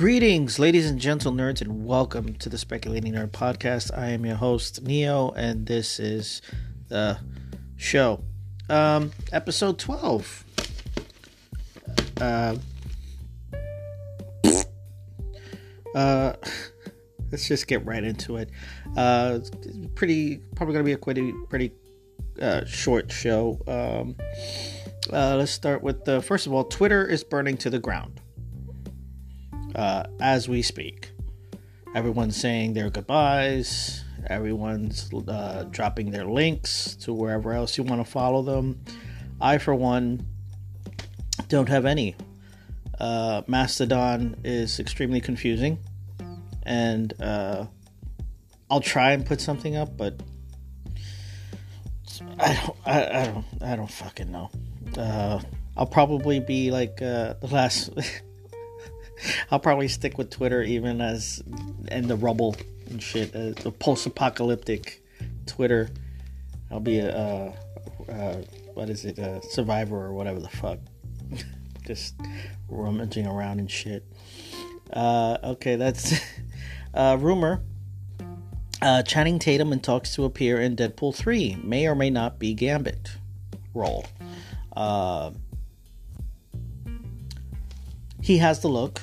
Greetings, ladies and gentle nerds, and welcome to the Speculating Nerd Podcast. I am your host, Neo, and this is the show. Episode 12. Let's just get right into it. Probably going to be a pretty short show. Let's start with, first of all, Twitter is burning to the ground. As we speak, everyone's saying their goodbyes, everyone's dropping their links to wherever else you want to follow them. I, for one, don't have any. Mastodon is extremely confusing, and I'll try and put something up, but I don't fucking know. I'll probably be like the last. I'll probably stick with Twitter even as, and the rubble and shit, the post-apocalyptic Twitter. I'll be a survivor or whatever the fuck. Just rummaging around and shit. Okay, that's rumor. Channing Tatum in talks to appear in Deadpool 3. May or may not be Gambit role. He has the look.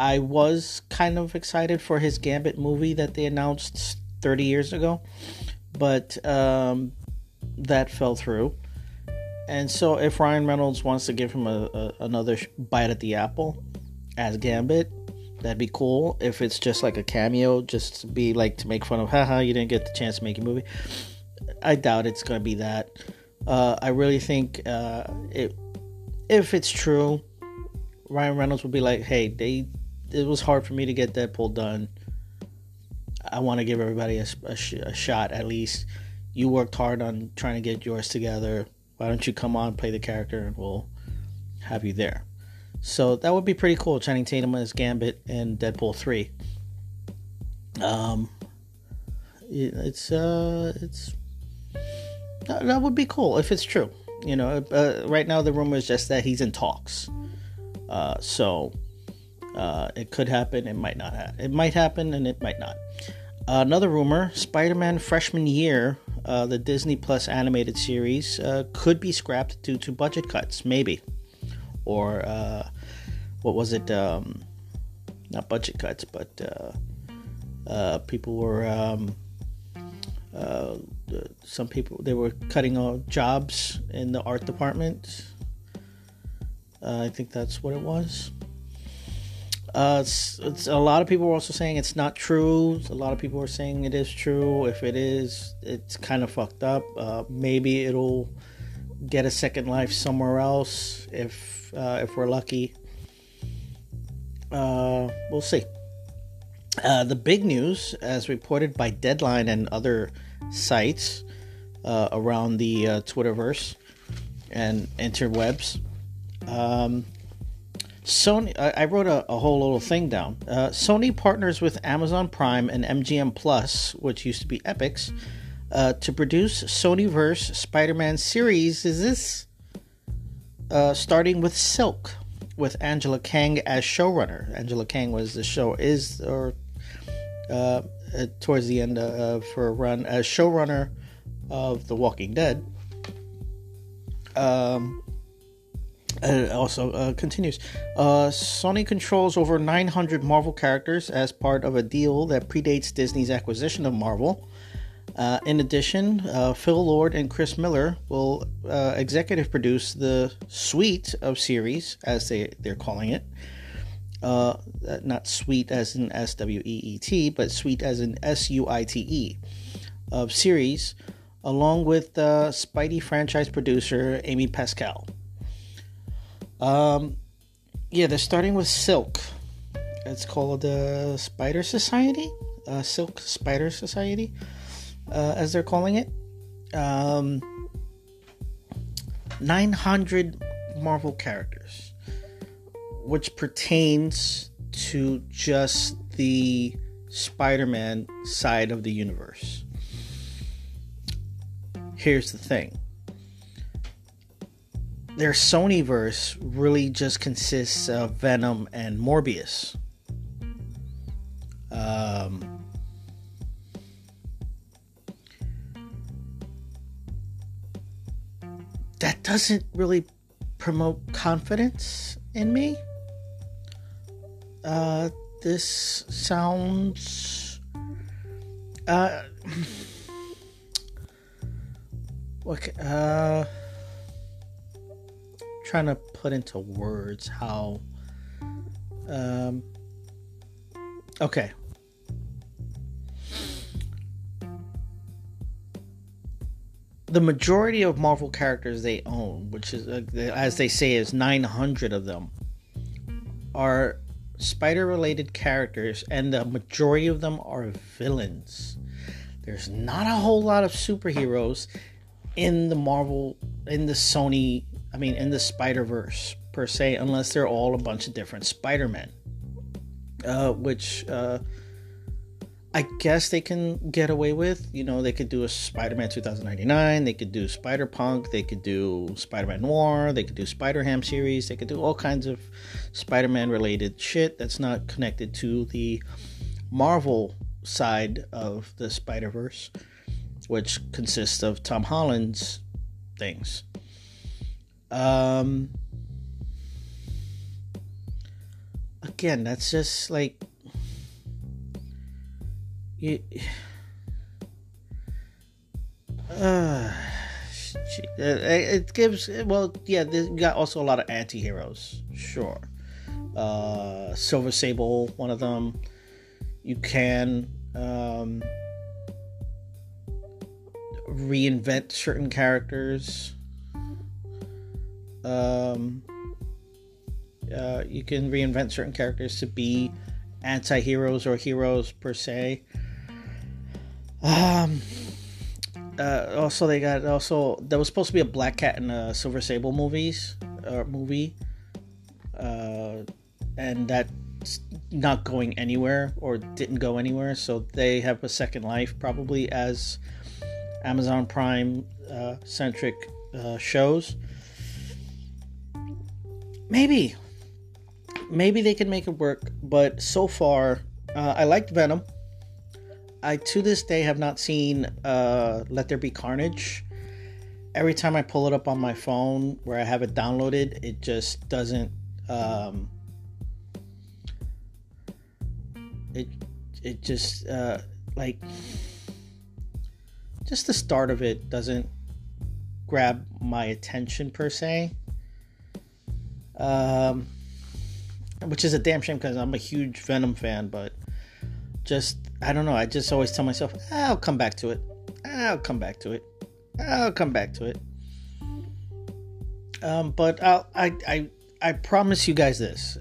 I was kind of excited for his Gambit movie that they announced 30 years ago, but that fell through. And so if Ryan Reynolds wants to give him another bite at the apple as Gambit, that'd be cool. If it's just like a cameo, just to be like to make fun of, haha, you didn't get the chance to make your movie. I doubt it's going to be that. I really think if it's true, Ryan Reynolds would be like, hey, it was hard for me to get Deadpool done. I want to give everybody a shot at least. You worked hard on trying to get yours together. Why don't you come on, play the character, and we'll have you there. So that would be pretty cool. Channing Tatum as Gambit in Deadpool 3. It's that would be cool if it's true. You know, right now the rumor is just that he's in talks. So it could happen, it might not happen. It might happen and it might not. Another rumor, Spider-Man Freshman Year, the Disney Plus animated series, could be scrapped due to budget cuts, maybe. Or, what was it? Not budget cuts, but people were, some people, they were cutting off jobs in the art department. I think that's what it was. It's a lot of people are also saying it's not true. A lot of people are saying it is true. If it is, it's kind of fucked up. Maybe it'll get a second life somewhere else if we're lucky. We'll see. The big news, as reported by Deadline and other sites around the Twitterverse and interwebs. Sony, I wrote a whole little thing down. Sony partners with Amazon Prime and MGM Plus, which used to be Epix, to produce Sony-verse Spider-Man series. Is this starting with Silk, with Angela Kang as showrunner? Angela Kang was the show is or towards the end of her run as showrunner of The Walking Dead. It also continues. Sony controls over 900 Marvel characters as part of a deal that predates Disney's acquisition of Marvel. In addition, Phil Lord and Chris Miller will executive produce the suite of series, as they're calling it. Not suite as in SWEET, but suite as in SUITE of series, along with Spidey franchise producer Amy Pascal. Yeah, they're starting with Silk. It's called the Spider Society, Silk Spider Society, as they're calling it. 900 Marvel characters, which pertains to just the Spider-Man side of the universe. Here's the thing. Their Sony-verse really just consists of Venom and Morbius. That doesn't really promote confidence in me. This sounds... trying to put into words how... Okay. The majority of Marvel characters they own, which is, as they say, is 900 of them, are spider-related characters, and the majority of them are villains. There's not a whole lot of superheroes in the Marvel, in the Spider-verse, per se, unless they're all a bunch of different Spider-Men. Which I guess they can get away with. You know, they could do a Spider-Man 2099, they could do Spider-Punk, they could do Spider-Man Noir, they could do Spider-Ham series, they could do all kinds of Spider-Man related shit that's not connected to the Marvel side of the Spider-Verse, which consists of Tom Holland's things. Again, that's just like... it gives... Well, yeah, you got also a lot of anti-heroes. Sure. Silver Sable, one of them. You can reinvent certain characters. You can reinvent certain characters to be anti-heroes or heroes per se. Also, there was supposed to be a Black Cat in a Silver Sable movie, and that's not going anywhere, or didn't go anywhere. So they have a second life, probably, as Amazon Prime centric shows. Maybe they can make it work, but so far, I liked Venom. I, to this day, have not seen Let There Be Carnage. Every time I pull it up on my phone where I have it downloaded, it just doesn't... It just, just the start of it doesn't grab my attention, per se. Which is a damn shame, because I'm a huge Venom fan, but just, I don't know, I just always tell myself, I'll come back to it. But I promise you guys this,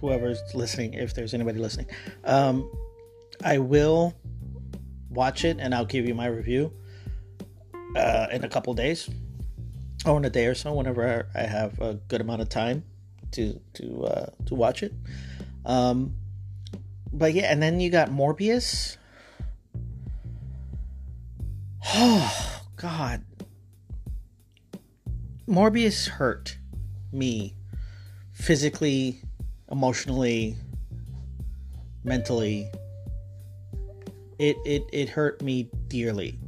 whoever's listening, if there's anybody listening, I will watch it, and I'll give you my review in a couple days, or in a day or so, whenever I have a good amount of time to watch it. But yeah, and then you got Morbius. Oh God, Morbius hurt me physically, emotionally, mentally. It hurt me dearly.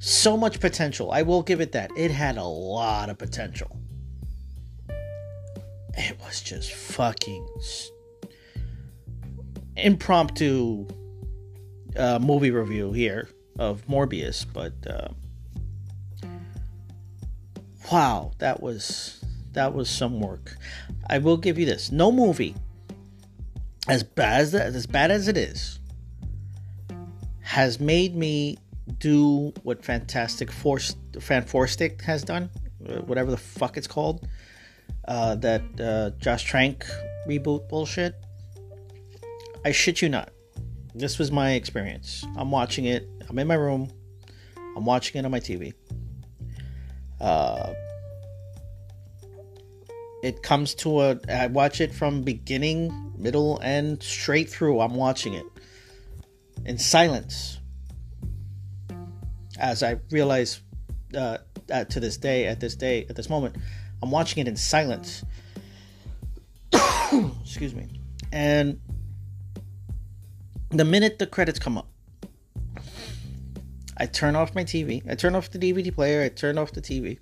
So much potential, I will give it that. It had a lot of potential. It was just fucking impromptu movie review here of Morbius, but wow, that was some work. I will give you this: no movie, as bad as it is, has made me do what Fantastic has done, whatever the fuck it's called. That Josh Trank reboot bullshit. I shit you not. This was my experience. I'm watching it. I'm in my room. I'm watching it on my TV. It comes to a... I watch it from beginning, middle, and straight through. I'm watching it in silence. As I realize at this moment... I'm watching it in silence. Excuse me. And The minute the credits come up, I turn off my TV. I turn off the DVD player. I turn off the TV.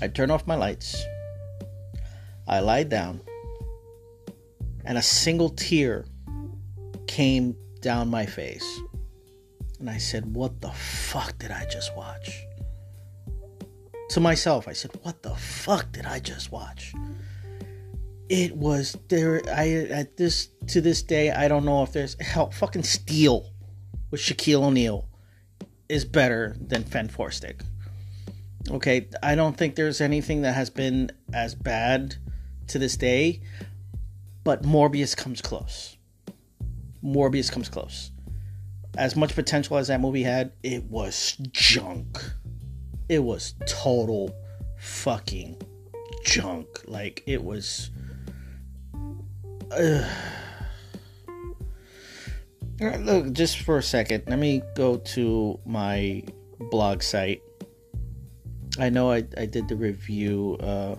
I turn off my lights. I lie down. And a single tear came down my face. And I said, what the fuck did I just watch? To myself, I said, what the fuck did I just watch? It was there. To this day, I don't know if there's hell. Fucking Steel with Shaquille O'Neal is better than Fen Forstig. Okay, I don't think there's anything that has been as bad to this day, but Morbius comes close. Morbius comes close. As much potential as that movie had, it was junk. It was total fucking junk. Like, it was. Look, just for a second, let me go to my blog site. I know I did the review. I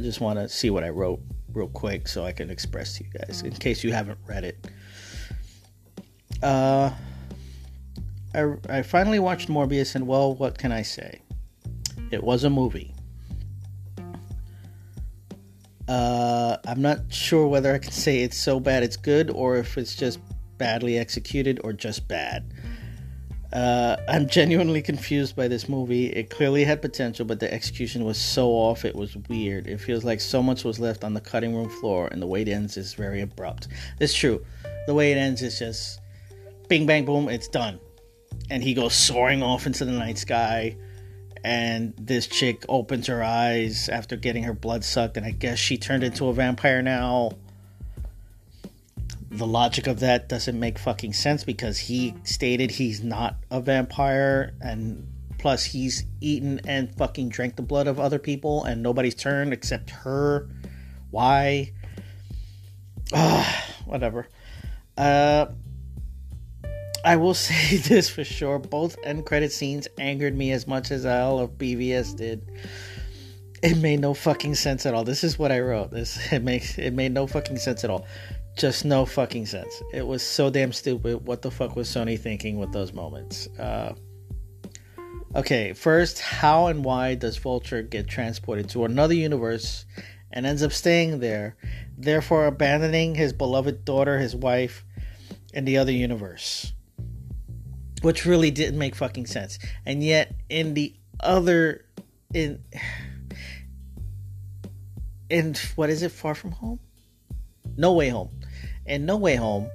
just want to see what I wrote real quick so I can express to you guys in case you haven't read it. I finally watched Morbius, and well, what can I say? It was a movie. I'm not sure whether I can say it's so bad it's good, or if it's just badly executed, or just bad. I'm genuinely confused by this movie. It clearly had potential, but the execution was so off, it was weird. It feels like so much was left on the cutting room floor, and the way it ends is very abrupt. It's true. The way it ends is just bing, bang, boom, it's done. And he goes soaring off into the night sky. And this chick opens her eyes after getting her blood sucked. And I guess she turned into a vampire now. The logic of that doesn't make fucking sense, because he stated he's not a vampire. And plus he's eaten and fucking drank the blood of other people. And nobody's turned except her. Why? Whatever. I will say this for sure, both end credit scenes angered me as much as all of BVS did. It made no fucking sense at all. This is what I wrote. It made no fucking sense at all. Just no fucking sense. It was so damn stupid. What the fuck was Sony thinking with those moments? Okay, first, how and why does Vulture get transported to another universe and ends up staying there, therefore abandoning his beloved daughter, his wife, and the other universe? Which really didn't make fucking sense. And yet, in what is it? Far From Home? No Way Home. In No Way Home,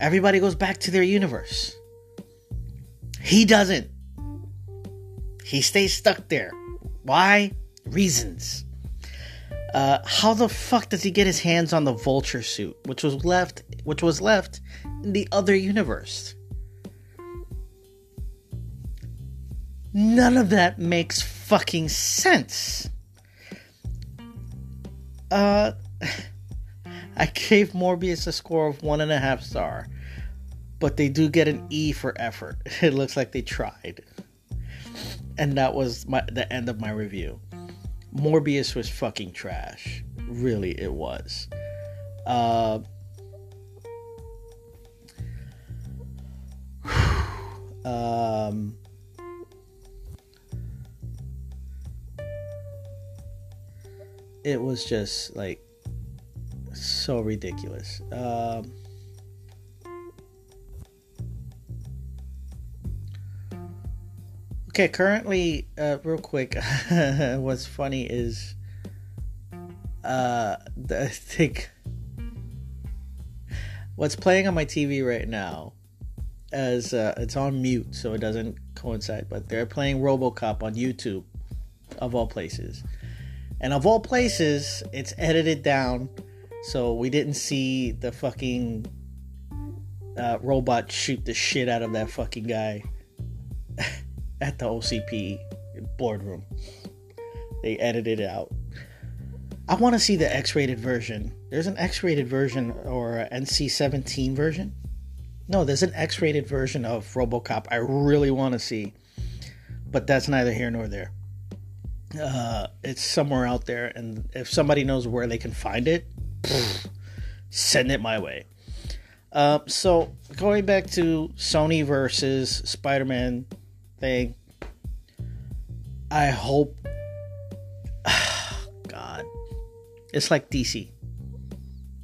everybody goes back to their universe. He doesn't. He stays stuck there. Why? Reasons. How the fuck does he get his hands on the Vulture suit, which was left in the other universe? None of that makes fucking sense. I gave Morbius a score of 1.5 star, but they do get an E for effort. It looks like they tried. And that was the end of my review. Morbius was fucking trash. Really, it was. It was just like so ridiculous. Okay, currently, real quick, what's funny is I think what's playing on my TV right now is it's on mute, so it doesn't coincide, but they're playing RoboCop on YouTube, of all places. And of all places, it's edited down, so we didn't see the fucking robot shoot the shit out of that fucking guy at the OCP boardroom. They edited it out. I want to see the X-rated version. There's an X-rated version or an NC-17 version. No, there's an X-rated version of RoboCop I really want to see. But that's neither here nor there. It's somewhere out there, and if somebody knows where they can find it, send it my way. So going back to Sony versus Spider-Man thing, I hope, God, it's like DC.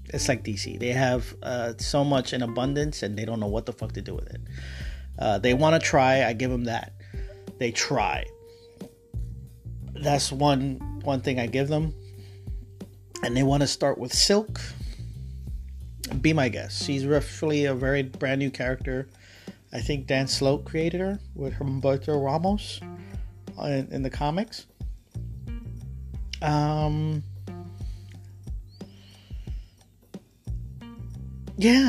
It's like DC. They have so much in abundance and they don't know what the fuck to do with it. They want to try. I give them that. They try. That's one thing I give them. And they want to start with Silk. Be my guest. She's roughly a very brand new character. I think Dan Slote created her with Humberto Ramos in the comics. Yeah,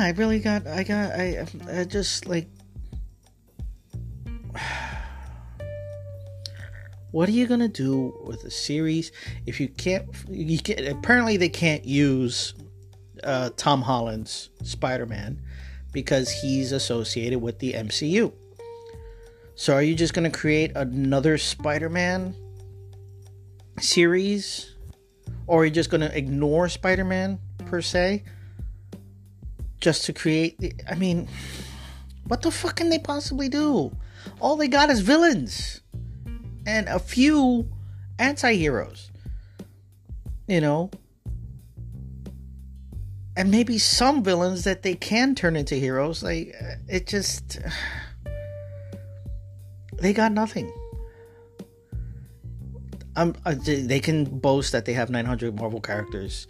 I just, like, what are you gonna do with a series if you can't apparently they can't use Tom Holland's Spider-Man because he's associated with the MCU. So are you just gonna create another Spider-Man series? Or are you just gonna ignore Spider-Man per se? Just to create what the fuck can they possibly do? All they got is villains and a few anti-heroes, and maybe some villains that they can turn into heroes. Like, it just, they got nothing. They can boast that they have 900 Marvel characters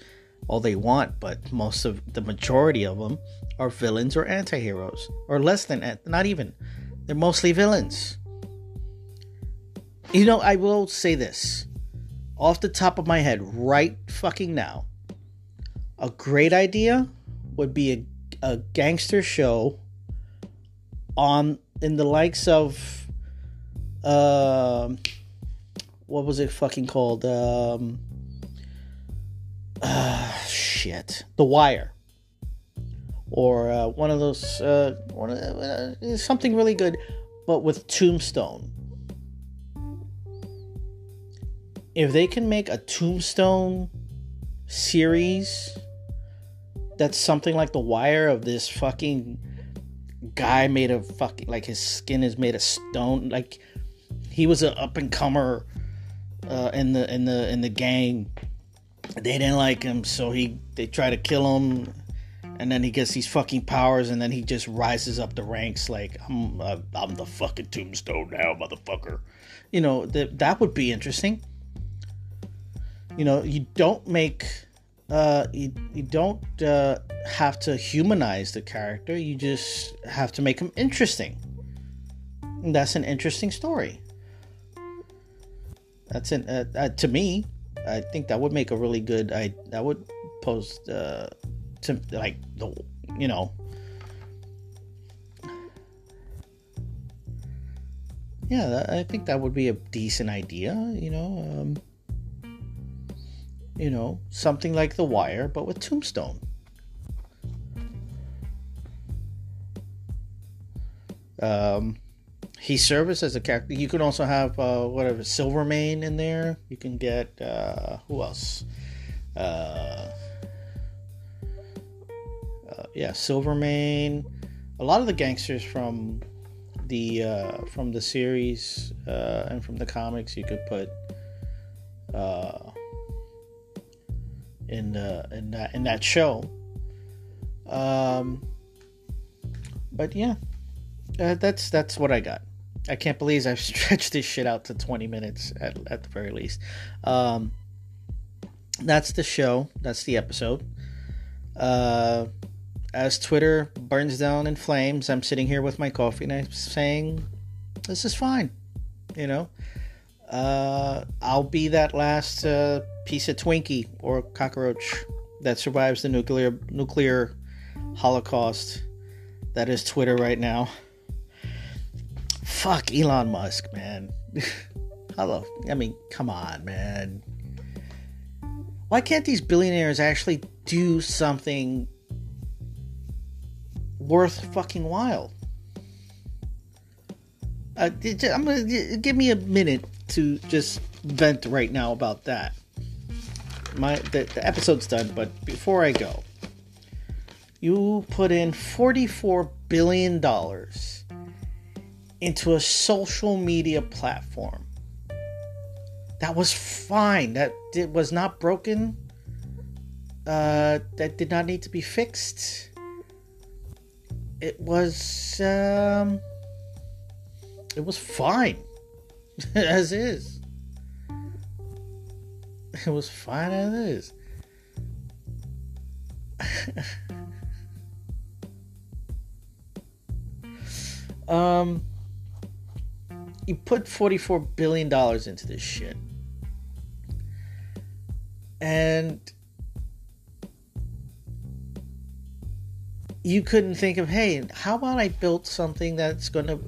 all they want, but most of the majority of them are villains or anti-heroes, or less than, not even, they're mostly villains. I will say this off the top of my head right fucking now, a great idea would be a gangster show in the likes of what was it fucking called, The Wire, or one of those, something really good, but with Tombstone. If they can make a Tombstone series that's something like The Wire, of this fucking guy made of fucking, like, his skin is made of stone, like he was an up and comer in the gang. They didn't like him, so they try to kill him, and then he gets these fucking powers, and then he just rises up the ranks. Like, I'm the fucking Tombstone now, motherfucker. That would be interesting. You don't have to humanize the character. You just have to make him interesting. And that's an interesting story. That's to me. I think that would make a really good. I would post to, like, the, Yeah, I think that would be a decent idea. Something like The Wire, but with Tombstone. He serves as a character. You can also have Silvermane in there. You can get who else? Silvermane. A lot of the gangsters from the series and from the comics, you could put in that show. But yeah, that's what I got. I can't believe I've stretched this shit out to 20 minutes at the very least. That's the show. That's the episode. As Twitter burns down in flames, I'm sitting here with my coffee and I'm saying, this is fine. I'll be that last piece of Twinkie or cockroach that survives the nuclear holocaust that is Twitter right now. Fuck Elon Musk, man. Hello. Come on, man. Why can't these billionaires actually do something worth fucking while? I'm gonna give me a minute to just vent right now about that. The episode's done, but before I go, you put in $44 billion into a social media platform that was fine, that it was not broken, that did not need to be fixed. It was fine as is. It was fine as is. You put $44 billion into this shit. And you couldn't think of, hey, how about I build something that's going to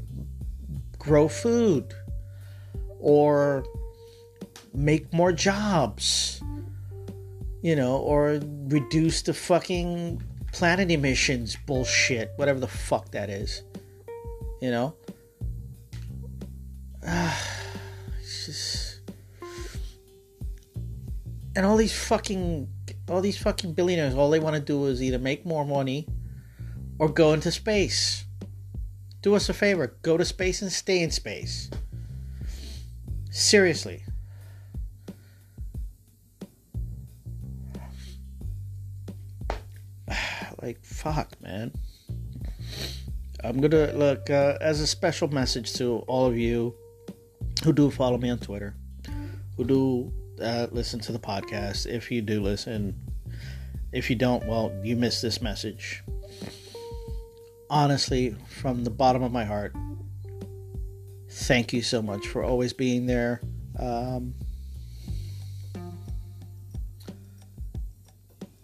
grow food or make more jobs, you know, or reduce the fucking planet emissions bullshit, whatever the fuck that is, you know? It's just... And all these fucking billionaires, all they want to do is either make more money or go into space. Do us a favor. Go to space and stay in space. Seriously. Like, fuck, man. I'm going to look as a special message to all of you who do follow me on Twitter, who do listen to the podcast. If you do listen, if you don't, well, you missed this message. Honestly, from the bottom of my heart, thank you so much for always being there.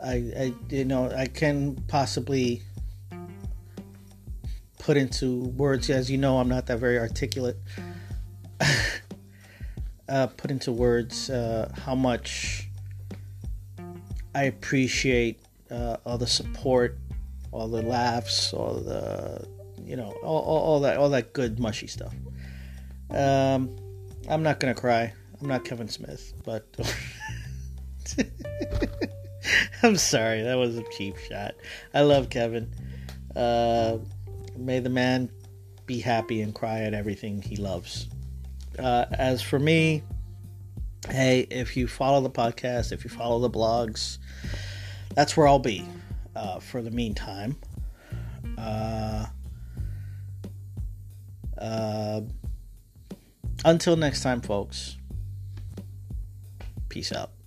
I you know, I can possibly put into words, as you know, I'm not that very articulate. Put into words how much I appreciate all the support, all the laughs, all the, you know, all that good mushy stuff. I'm not gonna cry. I'm not Kevin Smith, but I'm sorry, that was a cheap shot. I love Kevin. May the man be happy and cry at everything he loves. As for me, hey, if you follow the podcast, if you follow the blogs, that's where I'll be. For the meantime, until next time, folks, peace out.